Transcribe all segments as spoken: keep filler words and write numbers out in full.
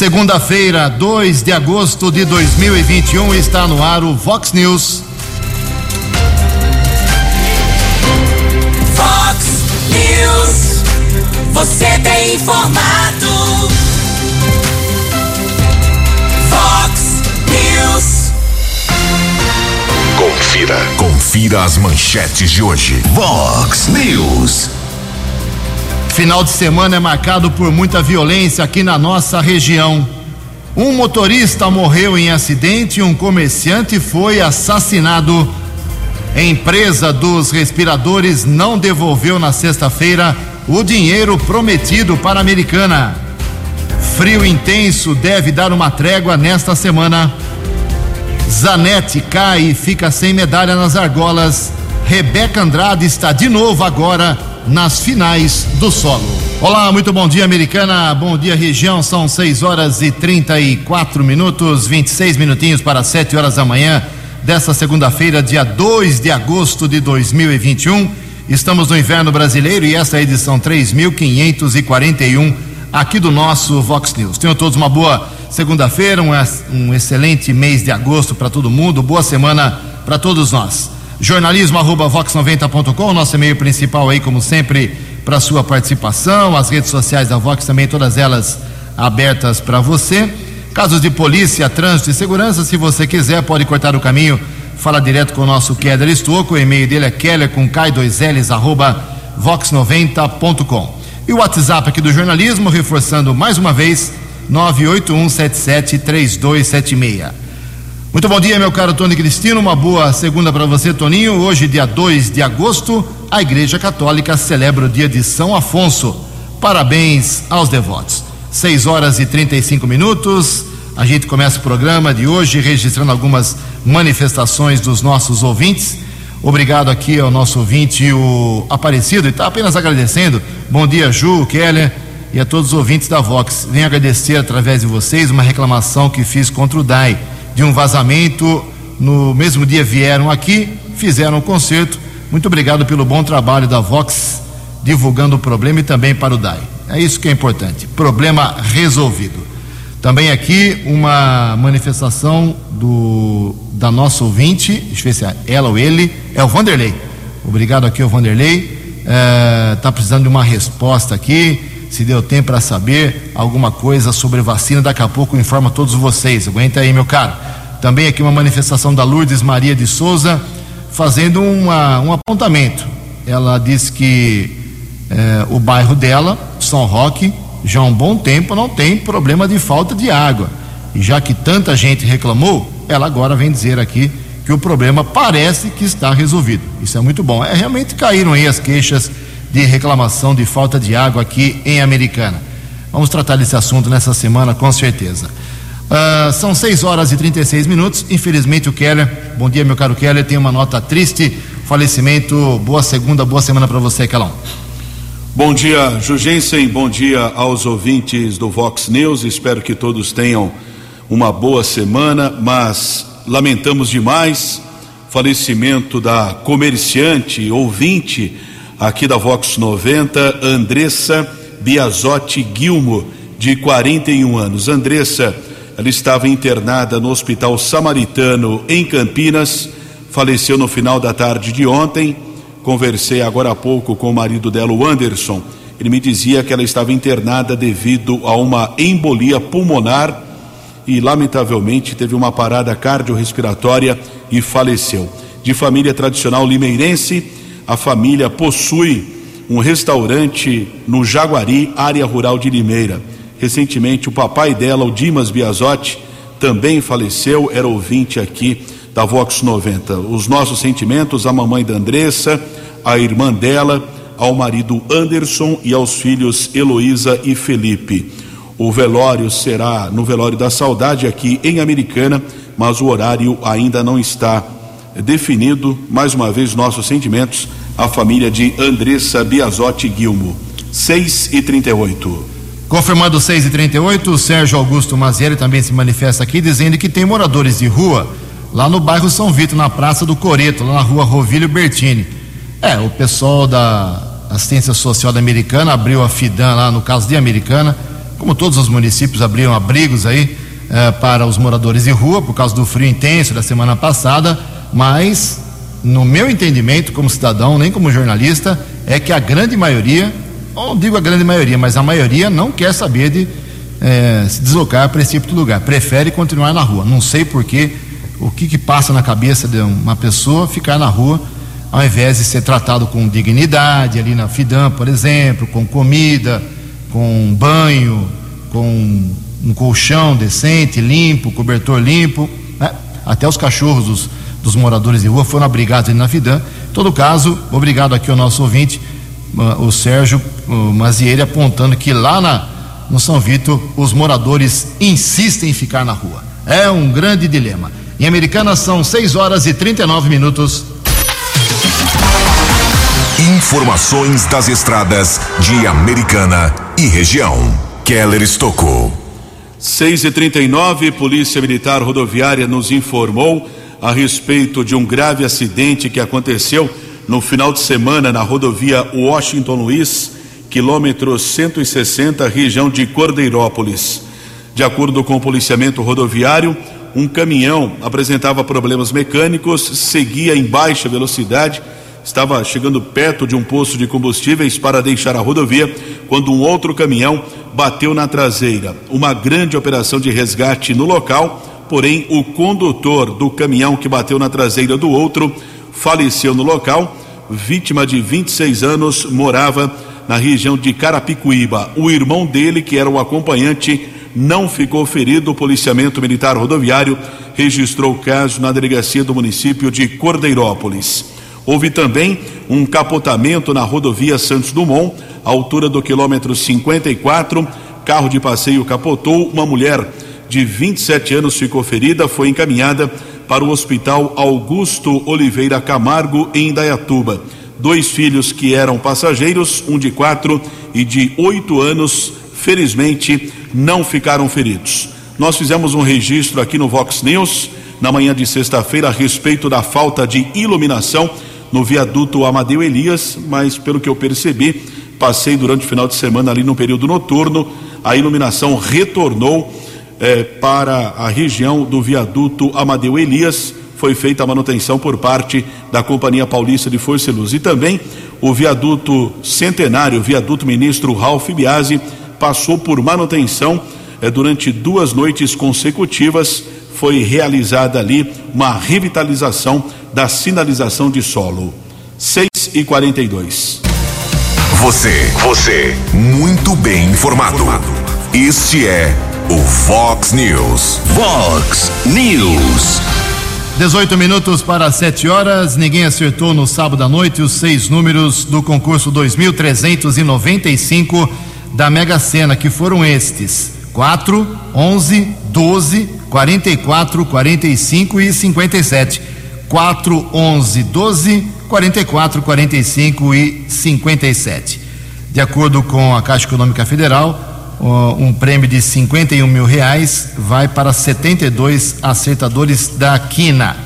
Segunda-feira, dois de agosto de dois mil e vinte e um, está no ar o Fox News. Fox News, você tem informado. Fox News. Confira, confira as manchetes de hoje. Fox News. Final de semana é marcado por muita violência aqui na nossa região. Um motorista morreu em acidente e um comerciante foi assassinado. A empresa dos respiradores não devolveu na sexta-feira o dinheiro prometido para a Americana. Frio intenso deve dar uma trégua nesta semana. Zanetti cai e fica sem medalha nas argolas. Rebeca Andrade está de novo agora nas finais do solo. Olá, muito bom dia, Americana. Bom dia, região. São seis horas e trinta e quatro minutos, vinte e seis minutinhos para sete horas da manhã desta segunda-feira, dia dois de agosto de dois mil e vinte e um. Estamos no inverno brasileiro e esta é a edição três mil quinhentos e quarenta e um aqui do nosso Vox News. Tenham todos uma boa segunda-feira, um, um excelente mês de agosto para todo mundo, boa semana para todos nós. Jornalismo arroba vox noventa ponto com, nosso e-mail principal aí, como sempre, para sua participação. As redes sociais da Vox também, todas elas abertas para você. Casos de polícia, trânsito e segurança, se você quiser, pode cortar o caminho, fala direto com o nosso Keller Stocco. O e-mail dele é keller com k dois l's arroba vox noventa ponto com. E o WhatsApp aqui do jornalismo, reforçando mais uma vez, nove oito um sete sete três dois sete seis. Muito bom dia, meu caro Tony Cristino, uma boa segunda para você, Toninho. Hoje, dia dois de agosto, a Igreja Católica celebra o dia de São Afonso. Parabéns aos devotos. seis horas e trinta e cinco minutos, a gente começa o programa de hoje registrando algumas manifestações dos nossos ouvintes. Obrigado aqui ao nosso ouvinte, o Aparecido, e está apenas agradecendo. Bom dia, Ju, Keller e a todos os ouvintes da Vox. Venho agradecer através de vocês uma reclamação que fiz contra o D A E. De um vazamento, no mesmo dia vieram aqui, fizeram o concerto. Muito obrigado pelo bom trabalho da Vox, divulgando o problema e também para o D A E. É isso que é importante, problema resolvido. Também aqui uma manifestação do, da nossa ouvinte, deixa eu ver se é ela ou ele, é o Vanderlei. Obrigado aqui ao Vanderlei, está é, precisando de uma resposta aqui. Se deu tempo para saber alguma coisa sobre vacina, daqui a pouco informa todos vocês. Aguenta aí, meu caro. Também aqui uma manifestação da Lourdes Maria de Souza, fazendo uma, um apontamento. Ela disse que eh, o bairro dela, São Roque, já há um bom tempo não tem problema de falta de água. E já que tanta gente reclamou, ela agora vem dizer aqui que o problema parece que está resolvido. Isso é muito bom. É, realmente caíram aí as queixas de reclamação de falta de água aqui em Americana. Vamos tratar desse assunto nessa semana, com certeza. Uh, são seis horas e trinta e seis minutos. Infelizmente o Keller, bom dia, meu caro Keller, tem uma nota triste, falecimento. Boa segunda, boa semana para você, Kelão. Bom dia, Jugensen, bom dia aos ouvintes do Vox News. Espero que todos tenham uma boa semana, mas lamentamos demais o falecimento da comerciante, ouvinte aqui da Vox noventa, Andressa Biazotti Gilmo, de quarenta e um anos. Andressa, ela estava internada no Hospital Samaritano, em Campinas, faleceu no final da tarde de ontem. Conversei agora há pouco com o marido dela, o Anderson. Ele me dizia que ela estava internada devido a uma embolia pulmonar e, lamentavelmente, teve uma parada cardiorrespiratória e faleceu. De família tradicional limeirense, a família possui um restaurante no Jaguari, área rural de Limeira. Recentemente, o papai dela, o Dimas Biazotti, também faleceu, era ouvinte aqui da Vox noventa. Os nossos sentimentos à mamãe da Andressa, à irmã dela, ao marido Anderson e aos filhos Heloísa e Felipe. O velório será no velório da saudade aqui em Americana, mas o horário ainda não está definido. Mais uma vez, nossos sentimentos à família de Andressa Biazotti Gilmo. seis e trinta e oito. Confirmado seis e trinta e oito, Sérgio Augusto Mazieri também se manifesta aqui, dizendo que tem moradores de rua lá no bairro São Vito, na Praça do Coreto, lá na rua Rovilho Bertini. É, o pessoal da Assistência Social da Americana abriu a FIDAM lá no caso de Americana como todos os municípios, abriram abrigos aí eh, para os moradores de rua por causa do frio intenso da semana passada, mas no meu entendimento como cidadão, nem como jornalista, é que a grande maioria, não digo a grande maioria, mas a maioria não quer saber de eh, se deslocar para esse tipo de lugar, prefere continuar na rua. Não sei porquê, o que que passa na cabeça de uma pessoa ficar na rua ao invés de ser tratado com dignidade ali na FIDAM, por exemplo, com comida, com banho, com um colchão decente, limpo, cobertor limpo, né? Até os cachorros dos, dos moradores de rua foram abrigados ali na FIDAM. Em todo caso, obrigado aqui ao nosso ouvinte, o Sérgio Mazieira, apontando que lá na, no São Vito os moradores insistem em ficar na rua. É um grande dilema. Em Americana são seis horas e trinta e nove minutos. Informações das estradas de Americana e região. Keller Stocco. seis e trinta e nove, Polícia Militar Rodoviária nos informou a respeito de um grave acidente que aconteceu no final de semana na rodovia Washington Luiz, quilômetro cento e sessenta, região de Cordeirópolis. De acordo com o policiamento rodoviário, um caminhão apresentava problemas mecânicos, seguia em baixa velocidade, estava chegando perto de um posto de combustíveis para deixar a rodovia quando um outro caminhão bateu na traseira. Uma grande operação de resgate no local, porém o condutor do caminhão que bateu na traseira do outro faleceu no local. Vítima de vinte e seis anos, morava na região de Carapicuíba. O irmão dele, que era o acompanhante, não ficou ferido. O policiamento militar rodoviário registrou o caso na delegacia do município de Cordeirópolis. Houve também um capotamento na rodovia Santos Dumont, à altura do quilômetro cinquenta e quatro. Carro de passeio capotou. Uma mulher de vinte e sete anos ficou ferida, foi encaminhada para o Hospital Augusto Oliveira Camargo, em Indaiatuba. Dois filhos que eram passageiros, um de quatro e de oito anos, felizmente não ficaram feridos. Nós fizemos um registro aqui no Vox News na manhã de sexta-feira a respeito da falta de iluminação no viaduto Amadeu Elias, mas pelo que eu percebi, passei durante o final de semana ali no período noturno, a iluminação retornou eh, para a região do viaduto Amadeu Elias. Foi feita a manutenção por parte da Companhia Paulista de Força e Luz. E também o viaduto Centenário, viaduto Ministro Ralph Biasi, passou por manutenção eh, durante duas noites consecutivas. Foi realizada ali uma revitalização da sinalização de solo. seis e quarenta e dois. Você, você, muito bem informado. Este é o Vox News. Vox News. dezoito minutos para sete horas. Ninguém acertou no sábado à noite os seis números do concurso dois mil trezentos e noventa e cinco da Mega Sena, que foram estes: quatro, onze, doze, quarenta e quatro, quarenta e cinco e cinquenta e sete. quatro, onze, doze, quarenta e quatro, quarenta e cinco e cinquenta e sete. De acordo com a Caixa Econômica Federal, um prêmio de cinquenta e um mil reais vai para setenta e dois acertadores da quina.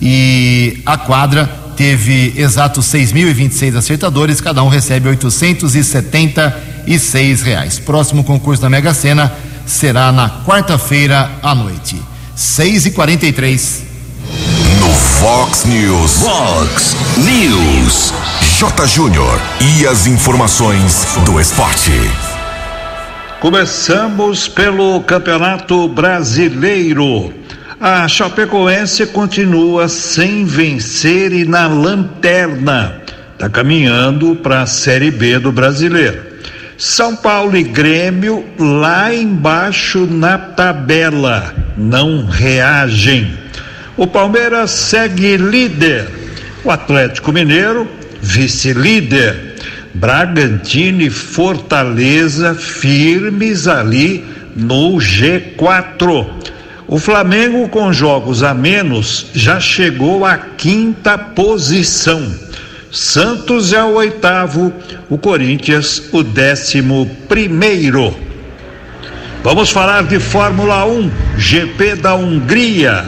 E a quadra teve exatos seis mil e vinte e seis acertadores, cada um recebe oitocentos e setenta e seis reais. Próximo concurso da Mega Sena será na quarta-feira à noite. seis e quarenta e três. No Fox News. Fox News. J. Júnior e as informações do esporte. Começamos pelo Campeonato Brasileiro. A Chapecoense continua sem vencer e na lanterna. Está caminhando para a Série B do Brasileiro. São Paulo e Grêmio lá embaixo na tabela, não reagem. O Palmeiras segue líder, o Atlético Mineiro vice-líder, Bragantino e Fortaleza firmes ali no G quatro. O Flamengo, com jogos a menos, já chegou à quinta posição. Santos é o oitavo, o Corinthians o décimo primeiro. Vamos falar de Fórmula um, G P da Hungria,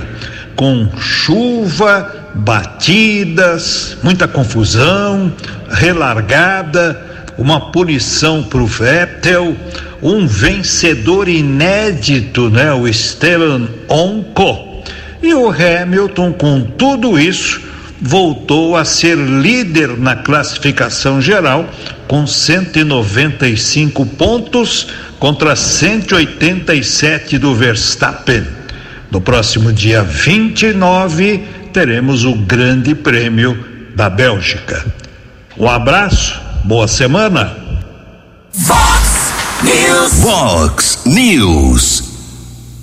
com chuva, batidas, muita confusão, relargada, uma punição para o Vettel, um vencedor inédito, né? O Esteban Ocon. E o Hamilton, com tudo isso, voltou a ser líder na classificação geral com cento e noventa e cinco pontos contra cento e oitenta e sete do Verstappen. No próximo dia vinte e nove teremos o Grande Prêmio da Bélgica. Um abraço, boa semana. Fox News. Fox News.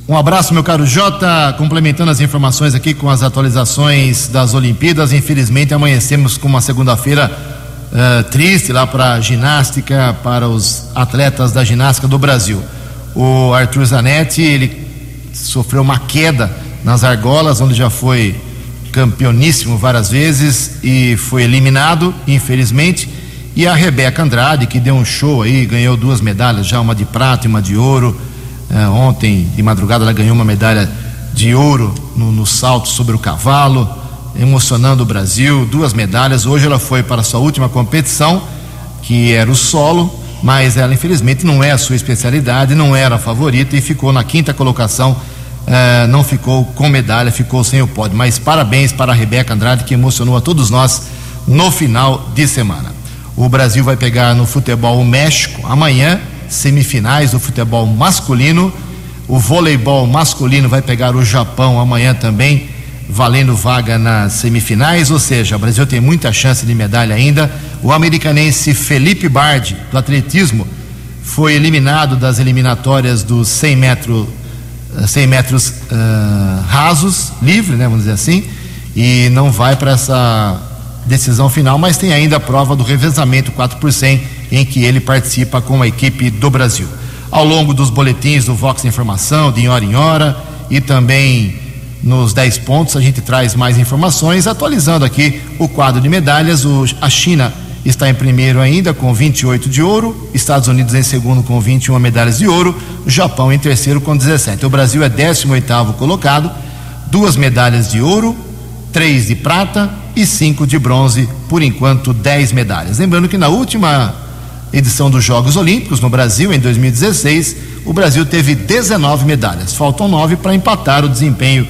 Um abraço, meu caro Jota, complementando as informações aqui com as atualizações das Olimpíadas. Infelizmente amanhecemos com uma segunda-feira uh, triste lá para a ginástica, para os atletas da ginástica do Brasil. O Arthur Zanetti, ele sofreu uma queda nas argolas, onde já foi campeoníssimo várias vezes e foi eliminado, infelizmente. E a Rebeca Andrade, que deu um show aí, ganhou duas medalhas já, uma de prata e uma de ouro. Uh, ontem de madrugada ela ganhou uma medalha de ouro no, no salto sobre o cavalo, emocionando o Brasil, duas medalhas. Hoje ela foi para a sua última competição, que era o solo, mas ela infelizmente não é a sua especialidade, não era a favorita e ficou na quinta colocação, uh, não ficou com medalha, ficou sem o pódio. Mas parabéns para a Rebeca Andrade, que emocionou a todos nós no final de semana. O Brasil vai pegar no futebol o México amanhã, semifinais do futebol masculino. O voleibol masculino vai pegar o Japão amanhã também, valendo vaga nas semifinais, ou seja, o Brasil tem muita chance de medalha ainda. O americanense Felipe Bardi, do atletismo, foi eliminado das eliminatórias dos cem metros, cem metros uh, rasos, livre, né, vamos dizer assim, e não vai para essa decisão final, mas tem ainda a prova do revezamento quatro por cem, em que ele participa com a equipe do Brasil. Ao longo dos boletins do Vox Informação, de hora em hora, e também nos dez pontos, a gente traz mais informações, atualizando aqui o quadro de medalhas. O, a China está em primeiro ainda, com vinte e oito de ouro, Estados Unidos em segundo com vinte e uma medalhas de ouro, o Japão em terceiro com dezessete. O Brasil é décimo oitavo colocado, duas medalhas de ouro, três de prata e cinco de bronze, por enquanto dez medalhas. Lembrando que na última edição dos Jogos Olímpicos no Brasil, em dois mil e dezesseis, o Brasil teve dezenove medalhas. Faltam nove para empatar o desempenho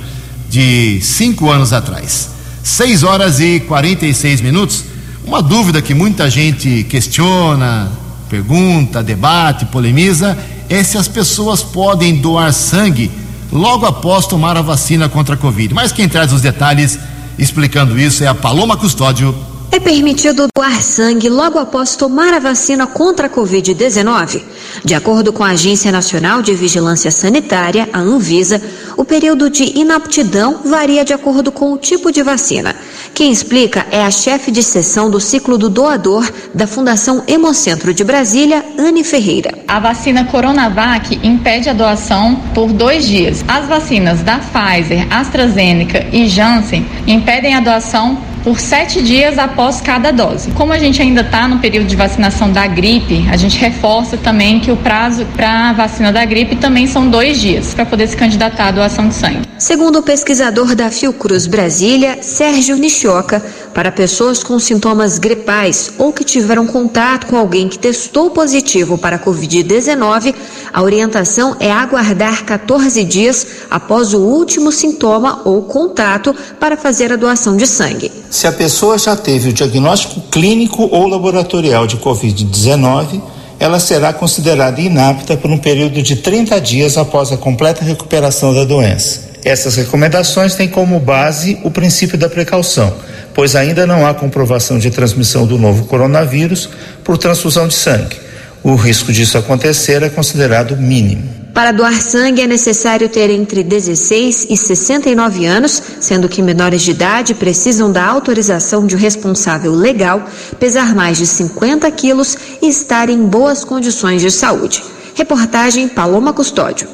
de cinco anos atrás. seis horas e quarenta e seis minutos. Uma dúvida que muita gente questiona, pergunta, debate, polemiza, é se as pessoas podem doar sangue logo após tomar a vacina contra a Covid. Mas quem traz os detalhes explicando isso é a Paloma Custódio. É permitido doar sangue logo após tomar a vacina contra a covid dezenove. De acordo com a Agência Nacional de Vigilância Sanitária, a Anvisa, o período de inaptidão varia de acordo com o tipo de vacina. Quem explica é a chefe de seção do ciclo do doador da Fundação Hemocentro de Brasília, Anne Ferreira. A vacina Coronavac impede a doação por dois dias. As vacinas da Pfizer, AstraZeneca e Janssen impedem a doação por sete dias após cada dose. Como a gente ainda está no período de vacinação da gripe, a gente reforça também que o prazo para a vacina da gripe também são dois dias para poder se candidatar à doação de sangue. Segundo o pesquisador da Fiocruz Brasília, Sérgio Nishioca, para pessoas com sintomas gripais ou que tiveram contato com alguém que testou positivo para a covid dezenove, a orientação é aguardar quatorze dias após o último sintoma ou contato para fazer a doação de sangue. Se a pessoa já teve o diagnóstico clínico ou laboratorial de covid dezenove, ela será considerada inapta por um período de trinta dias após a completa recuperação da doença. Essas recomendações têm como base o princípio da precaução, pois ainda não há comprovação de transmissão do novo coronavírus por transfusão de sangue. O risco disso acontecer é considerado mínimo. Para doar sangue é necessário ter entre dezesseis e sessenta e nove anos, sendo que menores de idade precisam da autorização de um responsável legal, pesar mais de cinquenta quilos e estar em boas condições de saúde. Reportagem Paloma Custódio.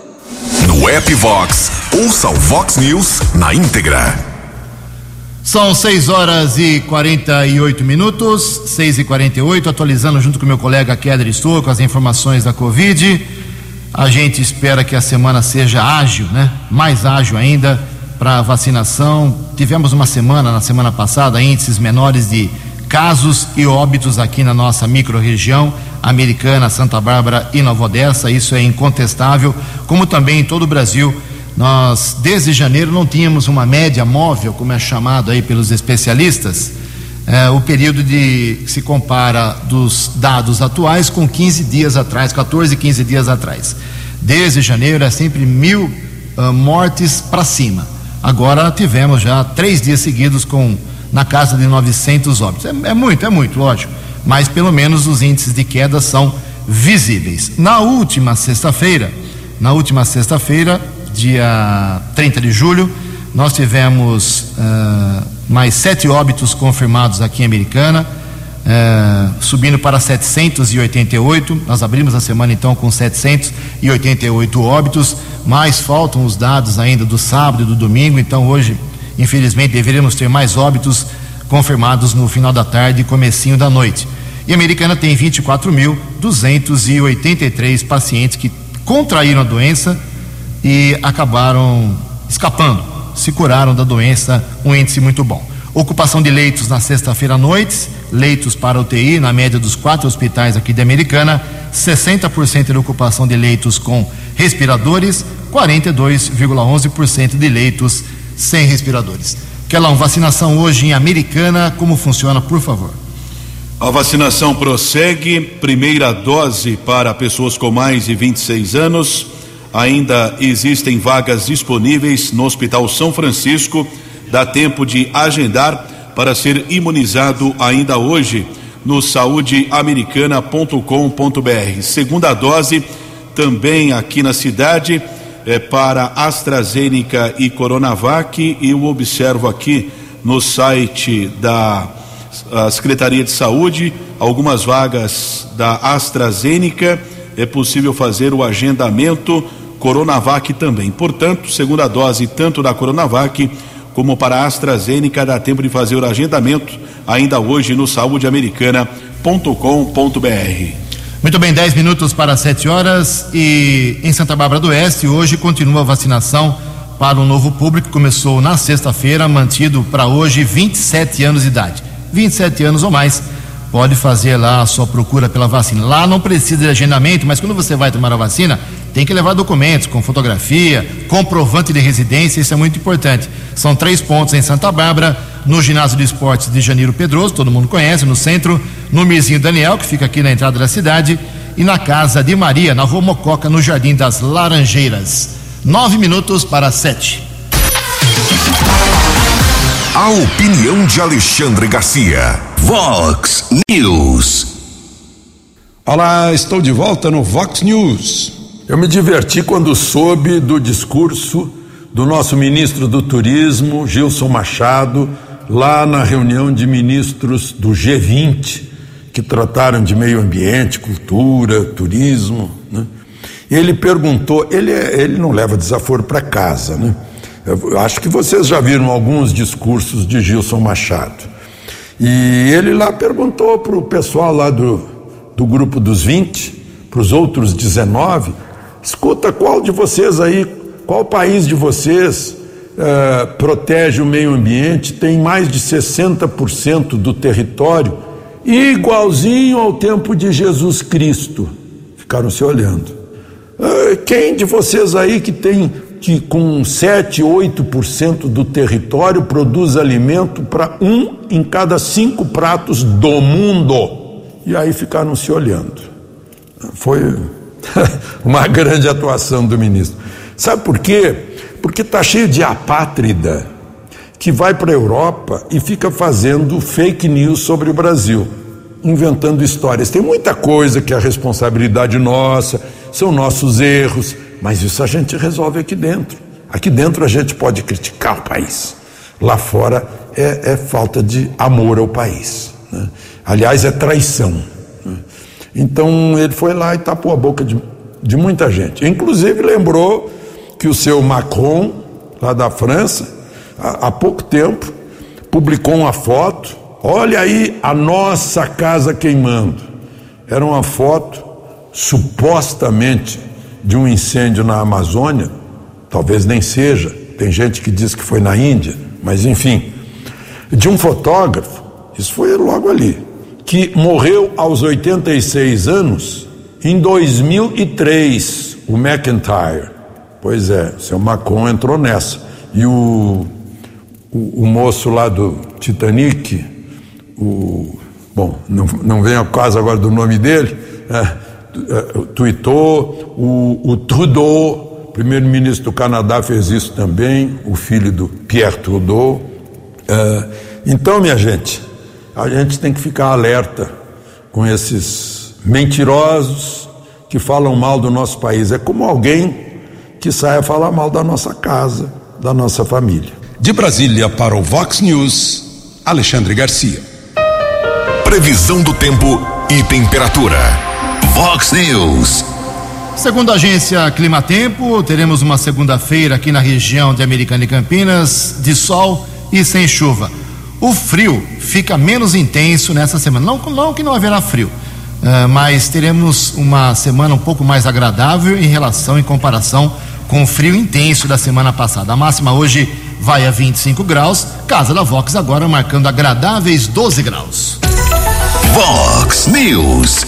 No app Vox, ouça o Vox News na íntegra. São seis horas e quarenta e oito minutos, seis e quarenta e oito, atualizando junto com meu colega Keller Stocco as informações da Covid. A gente espera que a semana seja ágil, né? Mais ágil ainda para a vacinação. Tivemos uma semana, na semana passada, índices menores de casos e óbitos aqui na nossa microrregião, Americana, Santa Bárbara e Nova Odessa, isso é incontestável, como também em todo o Brasil. Nós, desde janeiro, não tínhamos uma média móvel, como é chamado aí pelos especialistas, é, o período de que se compara dos dados atuais com quinze dias atrás, quatorze, quinze dias atrás. Desde janeiro é sempre mil uh, mortes para cima. Agora tivemos já três dias seguidos com na casa de novecentos óbitos. É, é muito, é muito, lógico. Mas pelo menos os índices de queda são visíveis. Na última sexta-feira, na última sexta-feira, dia trinta de julho, nós tivemos uh, mais sete óbitos confirmados aqui em Americana, uh, subindo para setecentos e oitenta e oito. Nós abrimos a semana então com setecentos e oitenta e oito óbitos, mas faltam os dados ainda do sábado e do domingo, então hoje, infelizmente, deveríamos ter mais óbitos confirmados no final da tarde e comecinho da noite. E a Americana tem vinte e quatro mil duzentos e oitenta e três pacientes que contraíram a doença e acabaram escapando, se curaram da doença, um índice muito bom. Ocupação de leitos na sexta-feira à noite, leitos para U T I na média dos quatro hospitais aqui de Americana, sessenta por cento de ocupação de leitos com respiradores, quarenta e dois vírgula onze por cento de leitos sem respiradores. Kelão, vacinação hoje em Americana, como funciona, por favor? A vacinação prossegue, primeira dose para pessoas com mais de vinte e seis anos, ainda existem vagas disponíveis no Hospital São Francisco, dá tempo de agendar para ser imunizado ainda hoje no saúde americana ponto com ponto b r. Segunda dose também aqui na cidade é para AstraZeneca e Coronavac, e eu observo aqui no site da Secretaria de Saúde algumas vagas da AstraZeneca, é possível fazer o agendamento Coronavac também. Portanto, segunda dose tanto da Coronavac como para a AstraZeneca, dá tempo de fazer o agendamento ainda hoje no saúde americana ponto com ponto b r. Muito bem, dez minutos para sete horas, e em Santa Bárbara do Oeste hoje continua a vacinação para o novo público, começou na sexta-feira, mantido para hoje vinte e sete anos de idade. vinte e sete anos ou mais, pode fazer lá a sua procura pela vacina. Lá não precisa de agendamento, mas quando você vai tomar a vacina, tem que levar documentos com fotografia, comprovante de residência, isso é muito importante. São três pontos em Santa Bárbara, no Ginásio de Esportes de Janeiro Pedroso, todo mundo conhece, no centro, no Mirzinho Daniel, que fica aqui na entrada da cidade, e na Casa de Maria, na Rua Mococa, no Jardim das Laranjeiras. Nove minutos para sete. A opinião de Alexandre Garcia. Vox News. Olá, estou de volta no Vox News. Eu me diverti quando soube do discurso do nosso ministro do Turismo, Gilson Machado, lá na reunião de ministros do G vinte, que trataram de meio ambiente, cultura, turismo, né? Ele perguntou, ele, ele não leva desaforo para casa, né? Eu acho que vocês já viram alguns discursos de Gilson Machado. E ele lá perguntou para o pessoal lá do, do grupo dos vinte, para os outros dezenove, escuta, qual de vocês aí, qual país de vocês uh, protege o meio ambiente, tem mais de sessenta por cento do território, igualzinho ao tempo de Jesus Cristo? Ficaram se olhando. Uh, quem de vocês aí que tem, que com sete, oito por cento do território produz alimento para um em cada cinco pratos do mundo? E aí ficaram se olhando. Foi uma grande atuação do ministro. Sabe por quê? Porque está cheio de apátrida que vai para a Europa e fica fazendo fake news sobre o Brasil, inventando histórias. Tem muita coisa que é a responsabilidade nossa, são nossos erros, mas isso a gente resolve aqui dentro. Aqui dentro a gente pode criticar o país. Lá fora é, é falta de amor ao país, né? Aliás, é traição, né? Então ele foi lá e tapou a boca de, de muita gente. Inclusive lembrou que o seu Macron, lá da França, há, há pouco tempo, publicou uma foto. Olha aí a nossa casa queimando. Era uma foto supostamente de um incêndio na Amazônia, talvez nem seja, tem gente que diz que foi na Índia, mas enfim, de um fotógrafo Isso foi logo ali. Que morreu aos oitenta e seis anos em dois mil e três, o McIntyre. Pois é, o seu Macron entrou nessa. E o, o, o moço lá do Titanic, o, bom, não, não vem ao caso agora do nome dele, é, tuitou, o, o Trudeau, primeiro-ministro do Canadá, fez isso também, o filho do Pierre Trudeau. É, então, minha gente, a gente tem que ficar alerta com esses mentirosos que falam mal do nosso país. É como alguém que sai a falar mal da nossa casa, da nossa família. De Brasília para o Vox News, Alexandre Garcia. Previsão do tempo e temperatura. Vox News. Segundo a agência Climatempo, teremos uma segunda-feira aqui na região de Americana e Campinas de sol e sem chuva. O frio fica menos intenso nessa semana. Não, não que não haverá frio, uh, mas teremos uma semana um pouco mais agradável em relação, em comparação com o frio intenso da semana passada. A máxima hoje vai a vinte e cinco graus. Casa da Vox agora marcando agradáveis doze graus. Vox News.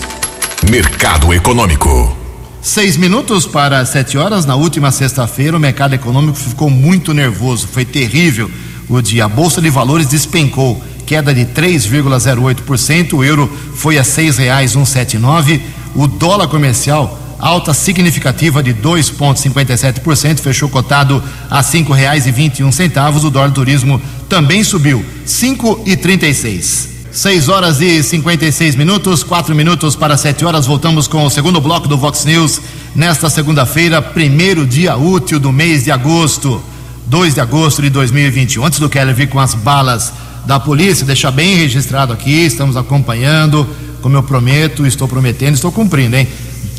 Mercado Econômico. Seis minutos para sete horas. Na última sexta-feira, o mercado econômico ficou muito nervoso. Foi terrível. O dia, a Bolsa de Valores despencou, queda de três vírgula zero oito por cento, o euro foi a seis reais e cento e setenta e nove centavos, o dólar comercial, alta significativa de dois vírgula cinquenta e sete por cento, fechou cotado a cinco reais e vinte e um centavos, o dólar turismo também subiu, cinco reais e trinta e seis centavos. seis horas e cinquenta e seis minutos, quatro minutos para sete horas, voltamos com o segundo bloco do Vox News, nesta segunda-feira, primeiro dia útil do mês de agosto. dois de agosto de dois mil e vinte e um. Antes do Keller vir com as balas da polícia, deixar bem registrado aqui, estamos acompanhando, como eu prometo, estou prometendo, estou cumprindo, hein?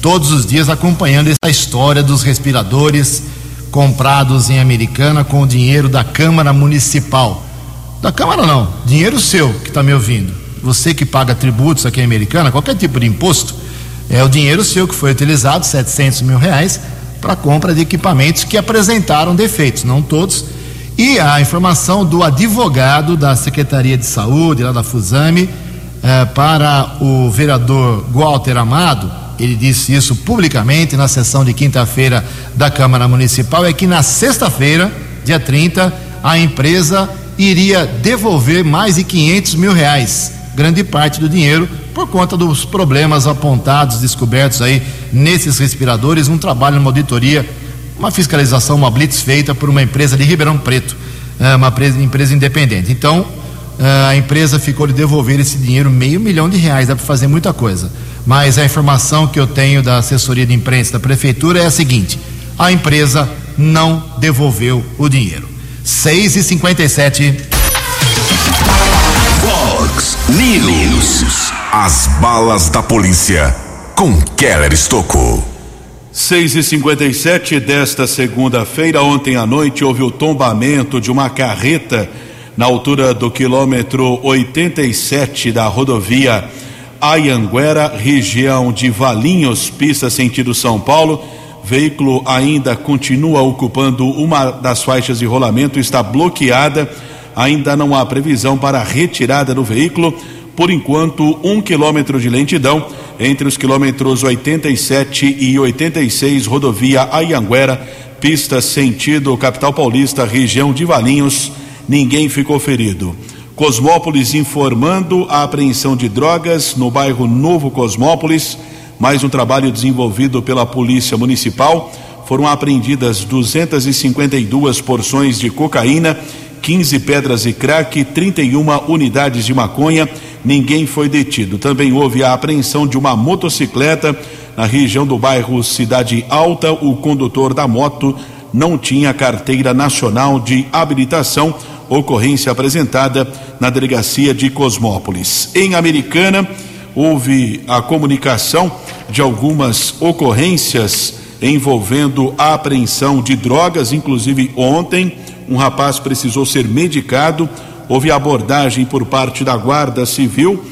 Todos os dias acompanhando essa história dos respiradores comprados em Americana com o dinheiro da Câmara Municipal. Da Câmara não, dinheiro seu que está me ouvindo. Você que paga tributos aqui em Americana, qualquer tipo de imposto, é o dinheiro seu que foi utilizado, setecentos mil reais, para compra de equipamentos que apresentaram defeitos, não todos, e a informação do advogado da Secretaria de Saúde, lá da Fusame, eh, para o vereador Walter Amado, ele disse isso publicamente na sessão de quinta-feira da Câmara Municipal, é que na sexta-feira, dia trinta, a empresa iria devolver mais de quinhentos mil reais, grande parte do dinheiro, por conta dos problemas apontados, descobertos aí nesses respiradores, um trabalho, uma auditoria, uma fiscalização, uma blitz feita por uma empresa de Ribeirão Preto, uma empresa independente. Então, a empresa ficou de devolver esse dinheiro, meio milhão de reais, dá para fazer muita coisa. Mas a informação que eu tenho da assessoria de imprensa da prefeitura é a seguinte, a empresa não devolveu o dinheiro. seis e cinquenta e sete. Vox News. As balas da polícia com Keller Stocco. seis e cinquenta e sete desta segunda-feira, ontem à noite, houve o tombamento de uma carreta na altura do quilômetro oitenta e sete da rodovia Anhanguera, região de Valinhos, pista sentido São Paulo. O veículo ainda continua ocupando uma das faixas de rolamento, está bloqueada. Ainda não há previsão para a retirada do veículo. Por enquanto, um quilômetro de lentidão entre os quilômetros oitenta e sete e oitenta e seis, rodovia Anhanguera, pista sentido capital paulista, região de Valinhos. Ninguém ficou ferido. Cosmópolis informando a apreensão de drogas no bairro Novo Cosmópolis. Mais um trabalho desenvolvido pela Polícia Municipal. Foram apreendidas duzentas e cinquenta e duas porções de cocaína, quinze pedras de crack, trinta e uma unidades de maconha, ninguém foi detido. Também houve a apreensão de uma motocicleta na região do bairro Cidade Alta. O condutor da moto não tinha carteira nacional de habilitação, ocorrência apresentada na delegacia de Cosmópolis. Em Americana, houve a comunicação de algumas ocorrências envolvendo a apreensão de drogas, inclusive ontem. Um rapaz precisou ser medicado, houve abordagem por parte da Guarda Civil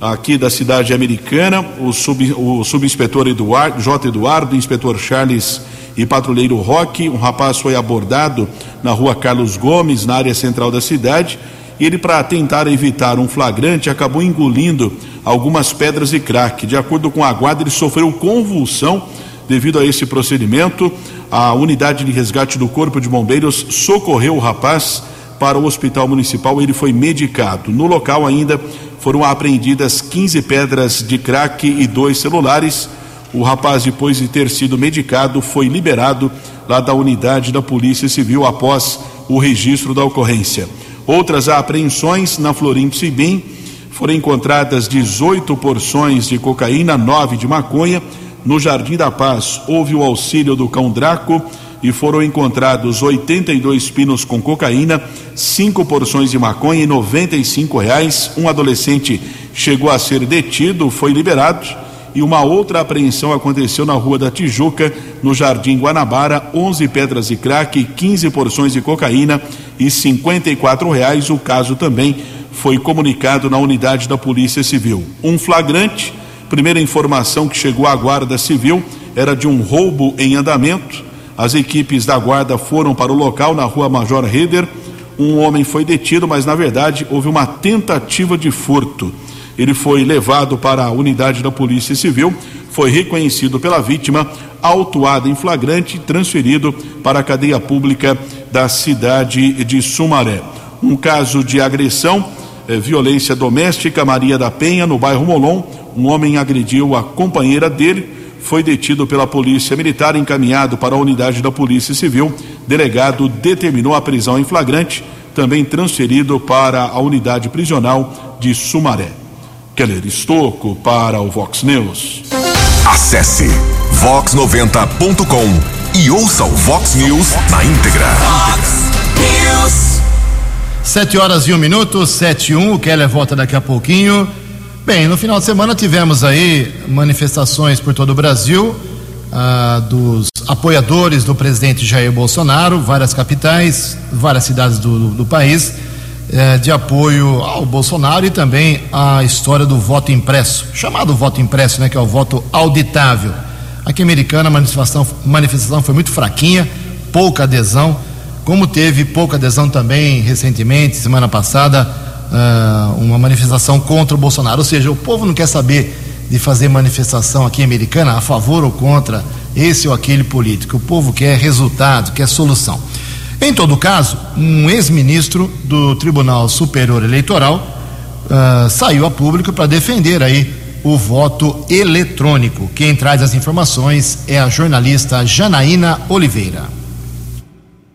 aqui da cidade Americana, o, sub, o subinspetor Eduardo, J. Eduardo, inspetor Charles e patrulheiro Roque. Um rapaz foi abordado na rua Carlos Gomes, na área central da cidade, e ele, para tentar evitar um flagrante, acabou engolindo algumas pedras de crack. De acordo com a guarda, ele sofreu convulsão devido a esse procedimento. A unidade de resgate do Corpo de Bombeiros socorreu o rapaz para o Hospital Municipal. Ele foi medicado. No local ainda foram apreendidas quinze pedras de crack e dois celulares. O rapaz, depois de ter sido medicado, foi liberado lá da unidade da Polícia Civil após o registro da ocorrência. Outras apreensões na Florindo Sibim: foram encontradas dezoito porções de cocaína, nove de maconha. No Jardim da Paz, houve o auxílio do cão Draco e foram encontrados oitenta e dois pinos com cocaína, cinco porções de maconha e noventa e cinco reais. Um adolescente chegou a ser detido, foi liberado. E uma outra apreensão aconteceu na Rua da Tijuca, no Jardim Guanabara: onze pedras de crack, quinze porções de cocaína e cinquenta e quatro reais. O caso também foi comunicado na unidade da Polícia Civil. Um flagrante, primeira informação que chegou à Guarda Civil, era de um roubo em andamento. As equipes da Guarda foram para o local, na Rua Major Reder. Um homem foi detido, mas na verdade houve uma tentativa de furto. Ele foi levado para a unidade da Polícia Civil, foi reconhecido pela vítima, autuado em flagrante e transferido para a cadeia pública da cidade de Sumaré. Um caso de agressão, eh, violência doméstica, Maria da Penha, no bairro Molon. Um homem agrediu a companheira dele, foi detido pela Polícia Militar, encaminhado para a unidade da Polícia Civil. Delegado determinou a prisão em flagrante, também transferido para a unidade prisional de Sumaré. Keller Stocco para o Vox News. Acesse vox noventa ponto com e ouça o Vox News na íntegra. Vox News. Sete horas e um minuto, sete e um, o Keller volta daqui a pouquinho. Bem, no final de semana tivemos aí manifestações por todo o Brasil, ah, dos apoiadores do presidente Jair Bolsonaro, várias capitais, várias cidades do, do, do país, de apoio ao Bolsonaro e também à história do voto impresso, chamado voto impresso, né, que é o voto auditável. Aqui em Americana a manifestação, manifestação foi muito fraquinha, pouca adesão, como teve pouca adesão também recentemente, semana passada, uh, uma manifestação contra o Bolsonaro. Ou seja, o povo não quer saber de fazer manifestação aqui em Americana a favor ou contra esse ou aquele político. O povo quer resultado, quer solução. Em todo caso, um ex-ministro do Tribunal Superior Eleitoral uh, saiu a público para defender aí o voto eletrônico. Quem traz as informações é a jornalista Janaína Oliveira.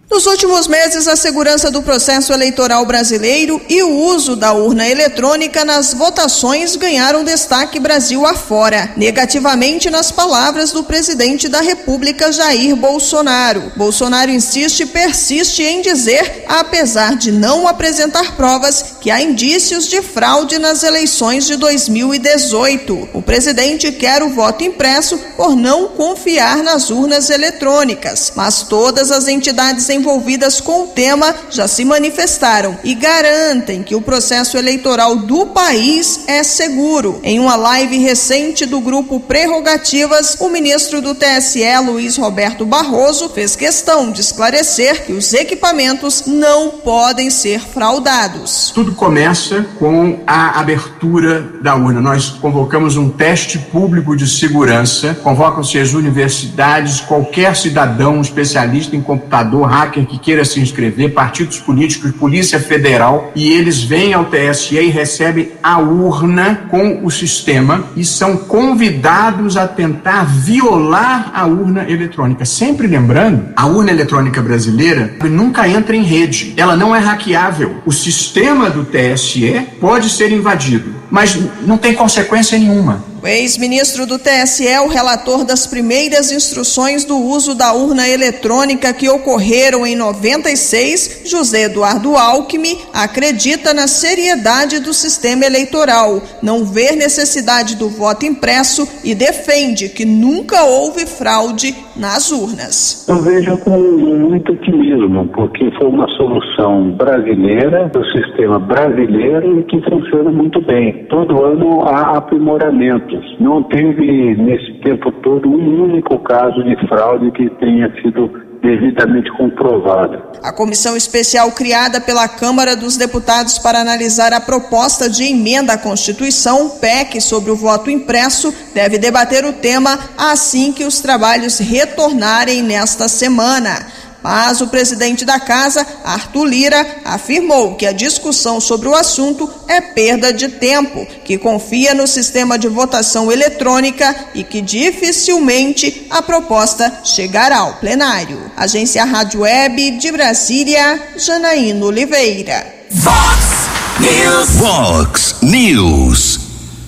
Nos últimos meses, a segurança do processo eleitoral brasileiro e o uso da urna eletrônica nas votações ganharam destaque Brasil afora, negativamente nas palavras do presidente da República, Jair Bolsonaro. Bolsonaro insiste e persiste em dizer, apesar de não apresentar provas, que há indícios de fraude nas eleições de dois mil e dezoito. O presidente quer o voto impresso por não confiar nas urnas eletrônicas, mas todas as entidades envolvidas com o tema já se manifestaram e garantem que o processo eleitoral do país é seguro. Em uma live recente do grupo Prerrogativas, o ministro do T S E, Luiz Roberto Barroso, fez questão de esclarecer que os equipamentos não podem ser fraudados. Tudo começa com a abertura da urna. Nós convocamos um teste público de segurança, convocam-se as universidades, qualquer cidadão, especialista em computador, hacker que queira se inscrever, partidos políticos, Polícia Federal, e eles vêm ao T S E e recebem a urna com o sistema e são convidados a tentar violar a urna eletrônica. Sempre lembrando, a urna eletrônica brasileira nunca entra em rede, ela não é hackeável. O sistema do T S E pode ser invadido, mas não tem consequência nenhuma. O ex-ministro do T S E, o relator das primeiras instruções do uso da urna eletrônica que ocorreram em noventa e seis, José Eduardo Alckmin, acredita na seriedade do sistema eleitoral, não vê necessidade do voto impresso e defende que nunca houve fraude nas urnas. Eu vejo com muito otimismo, porque foi uma solução brasileira, do sistema brasileiro, e que funciona muito bem. Todo ano há aprimoramentos. Não teve, nesse tempo todo, um único caso de fraude que tenha sido devidamente comprovada. A comissão especial criada pela Câmara dos Deputados para analisar a proposta de emenda à Constituição, P E C, sobre o voto impresso, deve debater o tema assim que os trabalhos retornarem nesta semana. Mas o presidente da Casa, Arthur Lira, afirmou que a discussão sobre o assunto é perda de tempo, que confia no sistema de votação eletrônica e que dificilmente a proposta chegará ao plenário. Agência Rádio Web de Brasília, Janaína Oliveira. Fox News. Fox News.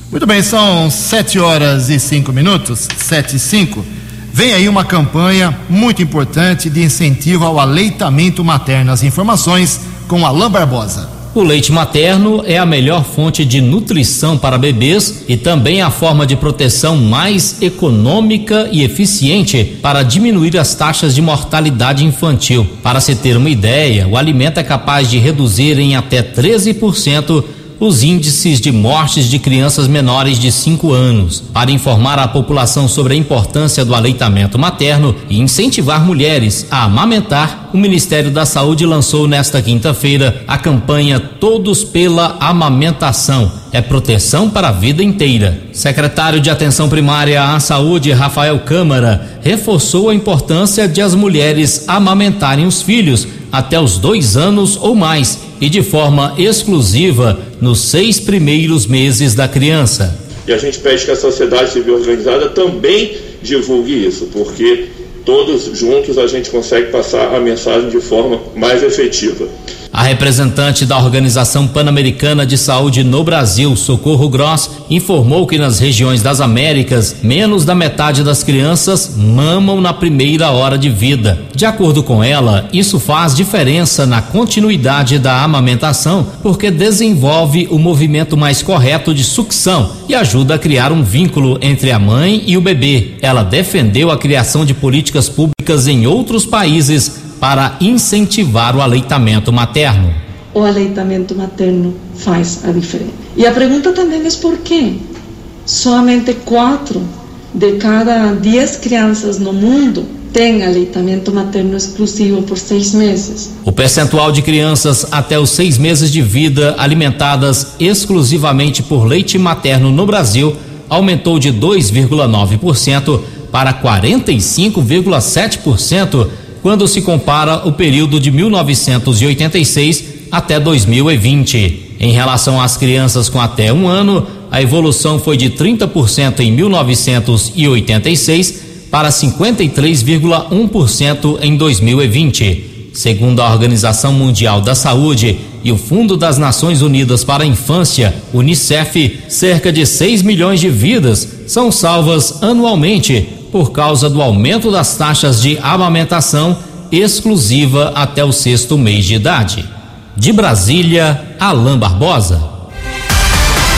Muito bem, são sete horas e cinco minutos, sete e cinco. Vem aí uma campanha muito importante de incentivo ao aleitamento materno. As informações com Alain Barbosa. O leite materno é a melhor fonte de nutrição para bebês e também a forma de proteção mais econômica e eficiente para diminuir as taxas de mortalidade infantil. Para se ter uma ideia, o alimento é capaz de reduzir em até treze por cento os índices de mortes de crianças menores de cinco anos. Para informar a população sobre a importância do aleitamento materno e incentivar mulheres a amamentar, o Ministério da Saúde lançou nesta quinta-feira a campanha Todos pela Amamentação. É proteção para a vida inteira. Secretário de Atenção Primária à Saúde, Rafael Câmara, reforçou a importância de as mulheres amamentarem os filhos até os dois anos ou mais e de forma exclusiva nos seis primeiros meses da criança. E a gente pede que a sociedade civil organizada também divulgue isso, porque todos juntos a gente consegue passar a mensagem de forma mais efetiva. A representante da Organização Pan-Americana de Saúde no Brasil, Socorro Gross, informou que nas regiões das Américas, menos da metade das crianças mamam na primeira hora de vida. De acordo com ela, isso faz diferença na continuidade da amamentação, porque desenvolve o movimento mais correto de sucção e ajuda a criar um vínculo entre a mãe e o bebê. Ela defendeu a criação de políticas públicas em outros países para incentivar o aleitamento materno. O aleitamento materno faz a diferença. E a pergunta também é por quê? Somente quatro de cada dez crianças no mundo tem aleitamento materno exclusivo por seis meses. O percentual de crianças até os seis meses de vida alimentadas exclusivamente por leite materno no Brasil aumentou de dois vírgula nove por cento para quarenta e cinco vírgula sete por cento quando se compara o período de mil novecentos e oitenta e seis até dois mil e vinte. Em relação às crianças com até um ano, a evolução foi de trinta por cento em mil novecentos e oitenta e seis para cinquenta e três vírgula um por cento em dois mil e vinte. Segundo a Organização Mundial da Saúde e o Fundo das Nações Unidas para a Infância, UNICEF, cerca de seis milhões de vidas são salvas anualmente por causa do aumento das taxas de amamentação exclusiva até o sexto mês de idade. De Brasília, Alain Barbosa.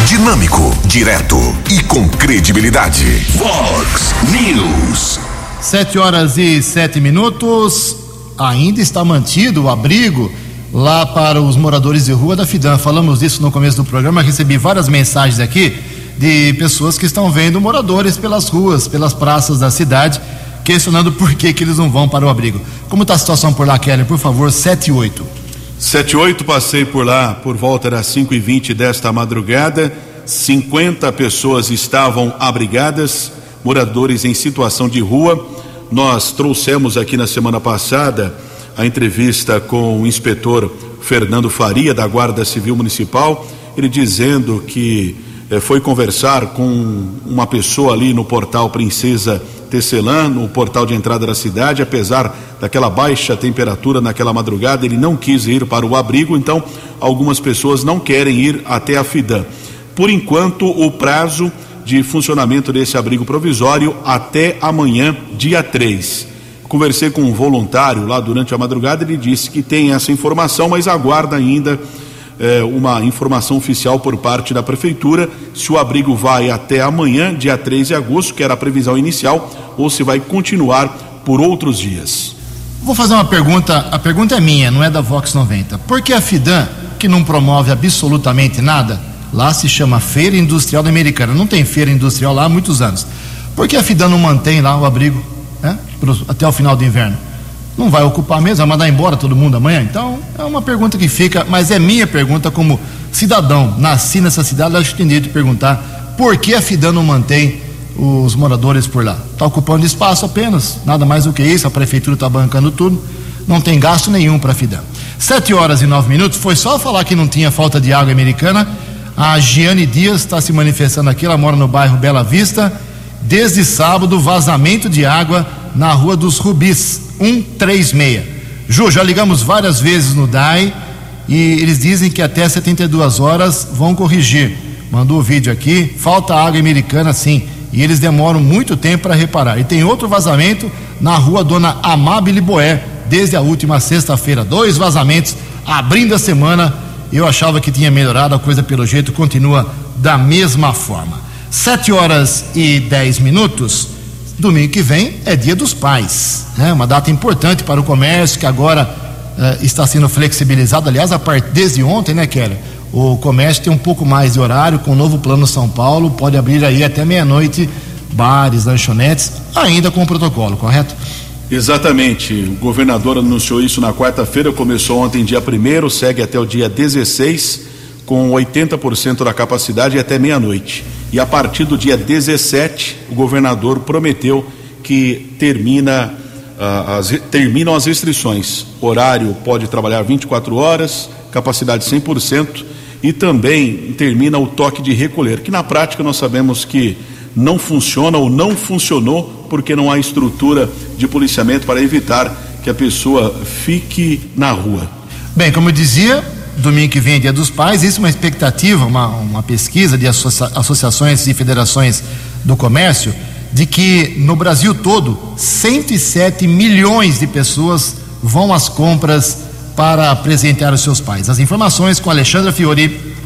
Dinâmico, direto e com credibilidade. Fox News. Sete horas e sete minutos. Ainda está mantido o abrigo lá para os moradores de rua da FIDAM. Falamos disso no começo do programa, recebi várias mensagens aqui de pessoas que estão vendo moradores pelas ruas, pelas praças da cidade, questionando por que que eles não vão para o abrigo. Como está a situação por lá, Keller? Por favor, sete e oito. sete e oito, passei por lá por volta das cinco e vinte desta madrugada. cinquenta pessoas estavam abrigadas, moradores em situação de rua. Nós trouxemos aqui na semana passada a entrevista com o inspetor Fernando Faria, da Guarda Civil Municipal, ele dizendo que foi conversar com uma pessoa ali no portal Princesa Tecelã, no portal de entrada da cidade. Apesar daquela baixa temperatura naquela madrugada, ele não quis ir para o abrigo, então algumas pessoas não querem ir até a FIDAM. Por enquanto, o prazo de funcionamento desse abrigo provisório até amanhã, dia três. Conversei com um voluntário lá durante a madrugada, ele disse que tem essa informação, mas aguarda ainda É uma informação oficial por parte da prefeitura, se o abrigo vai até amanhã, dia três de agosto, que era a previsão inicial, ou se vai continuar por outros dias. Vou fazer uma pergunta, a pergunta é minha, não é da Vox noventa. Por que a FIDAM, que não promove absolutamente nada, lá se chama Feira Industrial da Americana, não tem feira industrial lá há muitos anos, por que a FIDAM não mantém lá o abrigo, né, até o final do inverno? não vai ocupar mesmo, vai mandar embora todo mundo amanhã? Então, é uma pergunta que fica, mas é minha pergunta como cidadão. Nasci nessa cidade, acho que tem direito de perguntar por que a FIDAM não mantém os moradores por lá. Está ocupando espaço apenas, nada mais do que isso, a prefeitura está bancando tudo, não tem gasto nenhum para a FIDAM. Sete horas e nove minutos, foi só falar que não tinha falta de água americana. A Giane Dias está se manifestando aqui, ela mora no bairro Bela Vista. Desde sábado, vazamento de água na Rua dos Rubis, cento e trinta e seis. Ju, já ligamos várias vezes no D A E e eles dizem que até setenta e duas horas vão corrigir. Mandou o vídeo aqui, falta água americana sim, e eles demoram muito tempo para reparar. E tem outro vazamento na Rua Dona Amabile Boé, desde a última sexta-feira. Dois vazamentos abrindo a semana. Eu achava que tinha melhorado, a coisa pelo jeito continua da mesma forma. Sete horas e dez minutos. Domingo que vem é Dia dos Pais, né? Uma data importante para o comércio, que agora eh, está sendo flexibilizado. Aliás, a parte desde ontem, né, Keller? O comércio tem um pouco mais de horário com o novo Plano São Paulo. Pode abrir aí até meia-noite bares, lanchonetes, ainda com o protocolo, correto? Exatamente. O governador anunciou isso na quarta-feira. Começou ontem, dia primeiro, segue até o dia dezesseis, com oitenta por cento da capacidade e até meia-noite. E a partir do dia dezessete, o governador prometeu que termina, uh, as, terminam as restrições. Horário pode trabalhar vinte e quatro horas, capacidade cem por cento, e também termina o toque de recolher, que na prática nós sabemos que não funciona ou não funcionou, porque não há estrutura de policiamento para evitar que a pessoa fique na rua. Bem, como eu dizia, domingo que vem é Dia dos Pais. Isso é uma expectativa, uma, uma pesquisa de associa- associações e federações do comércio, de que no Brasil todo cento e sete milhões de pessoas vão às compras para presentear os seus pais. As informações com Alexandra Fiori.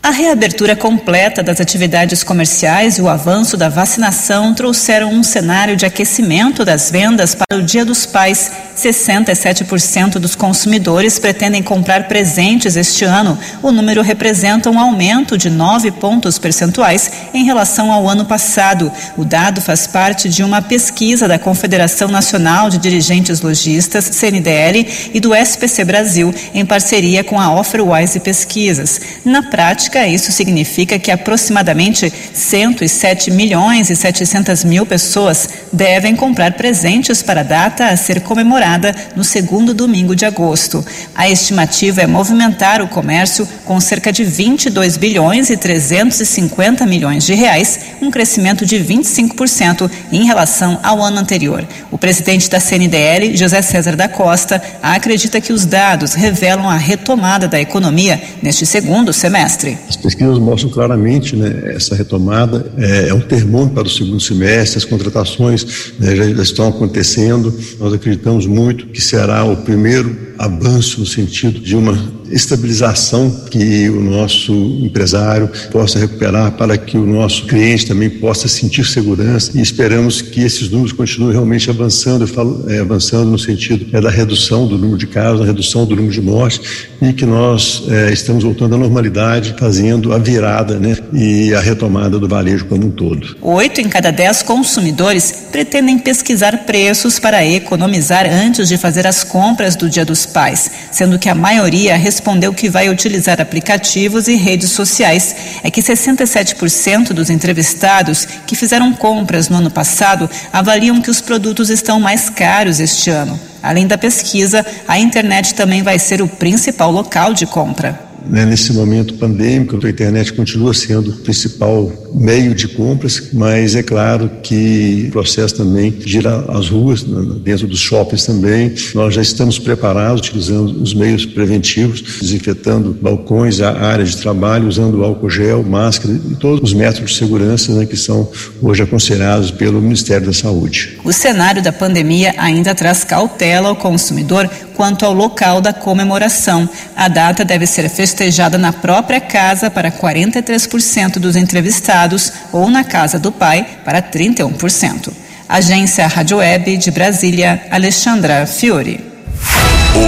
A reabertura completa das atividades comerciais e o avanço da vacinação trouxeram um cenário de aquecimento das vendas para o Dia dos Pais. sessenta e sete por cento dos consumidores pretendem comprar presentes este ano. O número representa um aumento de nove pontos percentuais em relação ao ano passado. O dado faz parte de uma pesquisa da Confederação Nacional de Dirigentes Lojistas, C N D L, e do S P C Brasil, em parceria com a Offerwise Pesquisas. Na prática, isso significa que aproximadamente cento e sete milhões e setecentos mil pessoas devem comprar presentes para a data a ser comemorada no segundo domingo de agosto. A estimativa é movimentar o comércio com cerca de vinte e dois bilhões e trezentos e cinquenta milhões de reais, um crescimento de vinte e cinco por cento em relação ao ano anterior. O presidente da C N D L, José César da Costa, acredita que os dados revelam a retomada da economia neste segundo semestre. As pesquisas mostram claramente, né, essa retomada, é, é um termômetro para o segundo semestre. As contratações, né, já, já estão acontecendo. Nós acreditamos muito que será o primeiro avanço no sentido de uma estabilização que o nosso empresário possa recuperar, para que o nosso cliente também possa sentir segurança, e esperamos que esses números continuem realmente avançando. Eu falo é, avançando no sentido é, da redução do número de casos, da redução do número de mortes, e que nós é, estamos voltando à normalidade, fazendo a virada, né, e a retomada do varejo como um todo. Oito em cada dez consumidores pretendem pesquisar preços para economizar antes de fazer as compras do Dia dos Pais, sendo que a maioria responde respondeu que vai utilizar aplicativos e redes sociais. É que sessenta e sete por cento dos entrevistados que fizeram compras no ano passado avaliam que os produtos estão mais caros este ano. Além da pesquisa, a internet também vai ser o principal local de compra. Nesse momento pandêmico, a internet continua sendo o principal meio de compras, mas é claro que o processo também gira às ruas, dentro dos shoppings também. Nós já estamos preparados, utilizando os meios preventivos, desinfetando balcões, a área de trabalho, usando álcool gel, máscara e todos os métodos de segurança, né, que são hoje aconselhados pelo Ministério da Saúde. O cenário da pandemia ainda traz cautela ao consumidor quanto ao local da comemoração. A data deve ser fechada festejada na própria casa para quarenta e três por cento dos entrevistados, ou na casa do pai para trinta e um por cento. Agência Rádio Web de Brasília, Alexandra Fiori.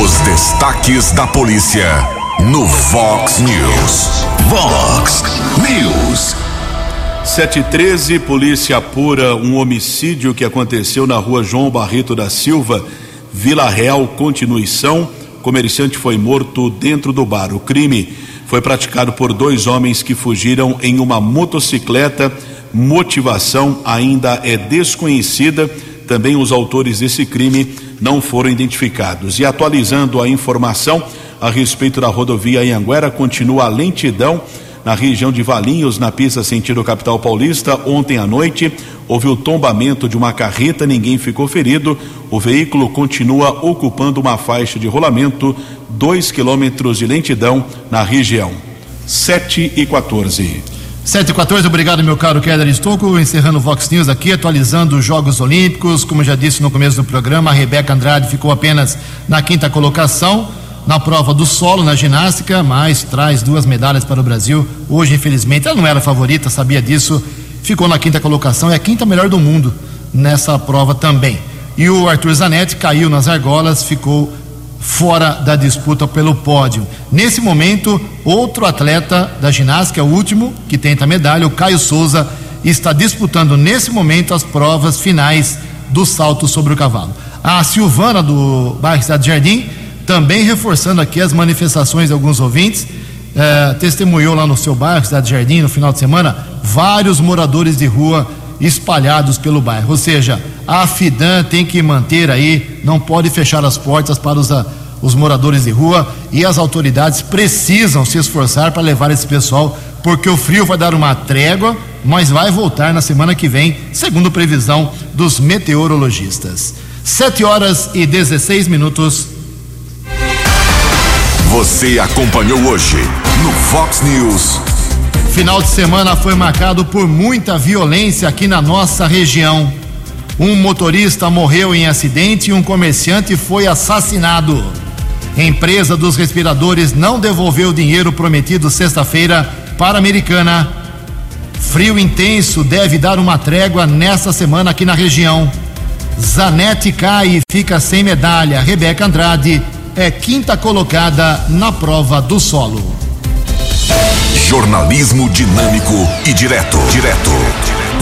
Os destaques da polícia no Fox News. Fox News. sete e treze, polícia apura um homicídio que aconteceu na Rua João Barreto da Silva, Vila Real, Continuição. O comerciante foi morto dentro do bar. O crime foi praticado por dois homens que fugiram em uma motocicleta. Motivação ainda é desconhecida. Também os autores desse crime não foram identificados. E atualizando a informação a respeito da rodovia Anhanguera, continua a lentidão na região de Valinhos, na pista sentido capital paulista. Ontem à noite houve o tombamento de uma carreta, ninguém ficou ferido. O veículo continua ocupando uma faixa de rolamento, dois quilômetros de lentidão na região. sete e quatorze. sete e quatorze, obrigado, meu caro Keller Stocco. Encerrando o Vox News aqui, atualizando os Jogos Olímpicos. Como eu já disse no começo do programa, a Rebeca Andrade ficou apenas na quinta colocação na prova do solo, na ginástica, mas traz duas medalhas para o Brasil. Hoje, infelizmente, ela não era favorita, sabia disso, ficou na quinta colocação, é a quinta melhor do mundo nessa prova também. E o Arthur Zanetti caiu nas argolas, ficou fora da disputa pelo pódio. Nesse momento, outro atleta da ginástica, o último que tenta a medalha, o Caio Souza, está disputando nesse momento as provas finais do salto sobre o cavalo. A Silvana, do bairro Cidade Jardim, também reforçando aqui as manifestações de alguns ouvintes, eh, testemunhou lá no seu bairro Cidade Jardim, no final de semana, vários moradores de rua espalhados pelo bairro. Ou seja, a FIDAM tem que manter aí, não pode fechar as portas para os, a, os moradores de rua, e as autoridades precisam se esforçar para levar esse pessoal, porque o frio vai dar uma trégua, mas vai voltar na semana que vem, segundo previsão dos meteorologistas. sete horas e dezesseis minutos. Você acompanhou hoje no Fox News. Final de semana foi marcado por muita violência aqui na nossa região. Um motorista morreu em acidente e um comerciante foi assassinado. A empresa dos respiradores não devolveu o dinheiro prometido sexta-feira para a Americana. Frio intenso deve dar uma trégua nesta semana aqui na região. Zanetti cai e fica sem medalha. Rebeca Andrade é quinta colocada na prova do solo. Jornalismo dinâmico e direto. Direto.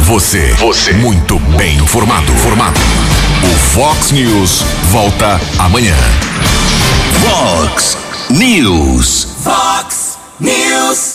Você. Você. Muito bem informado. Formado. O Fox News volta amanhã. Fox News. Fox News.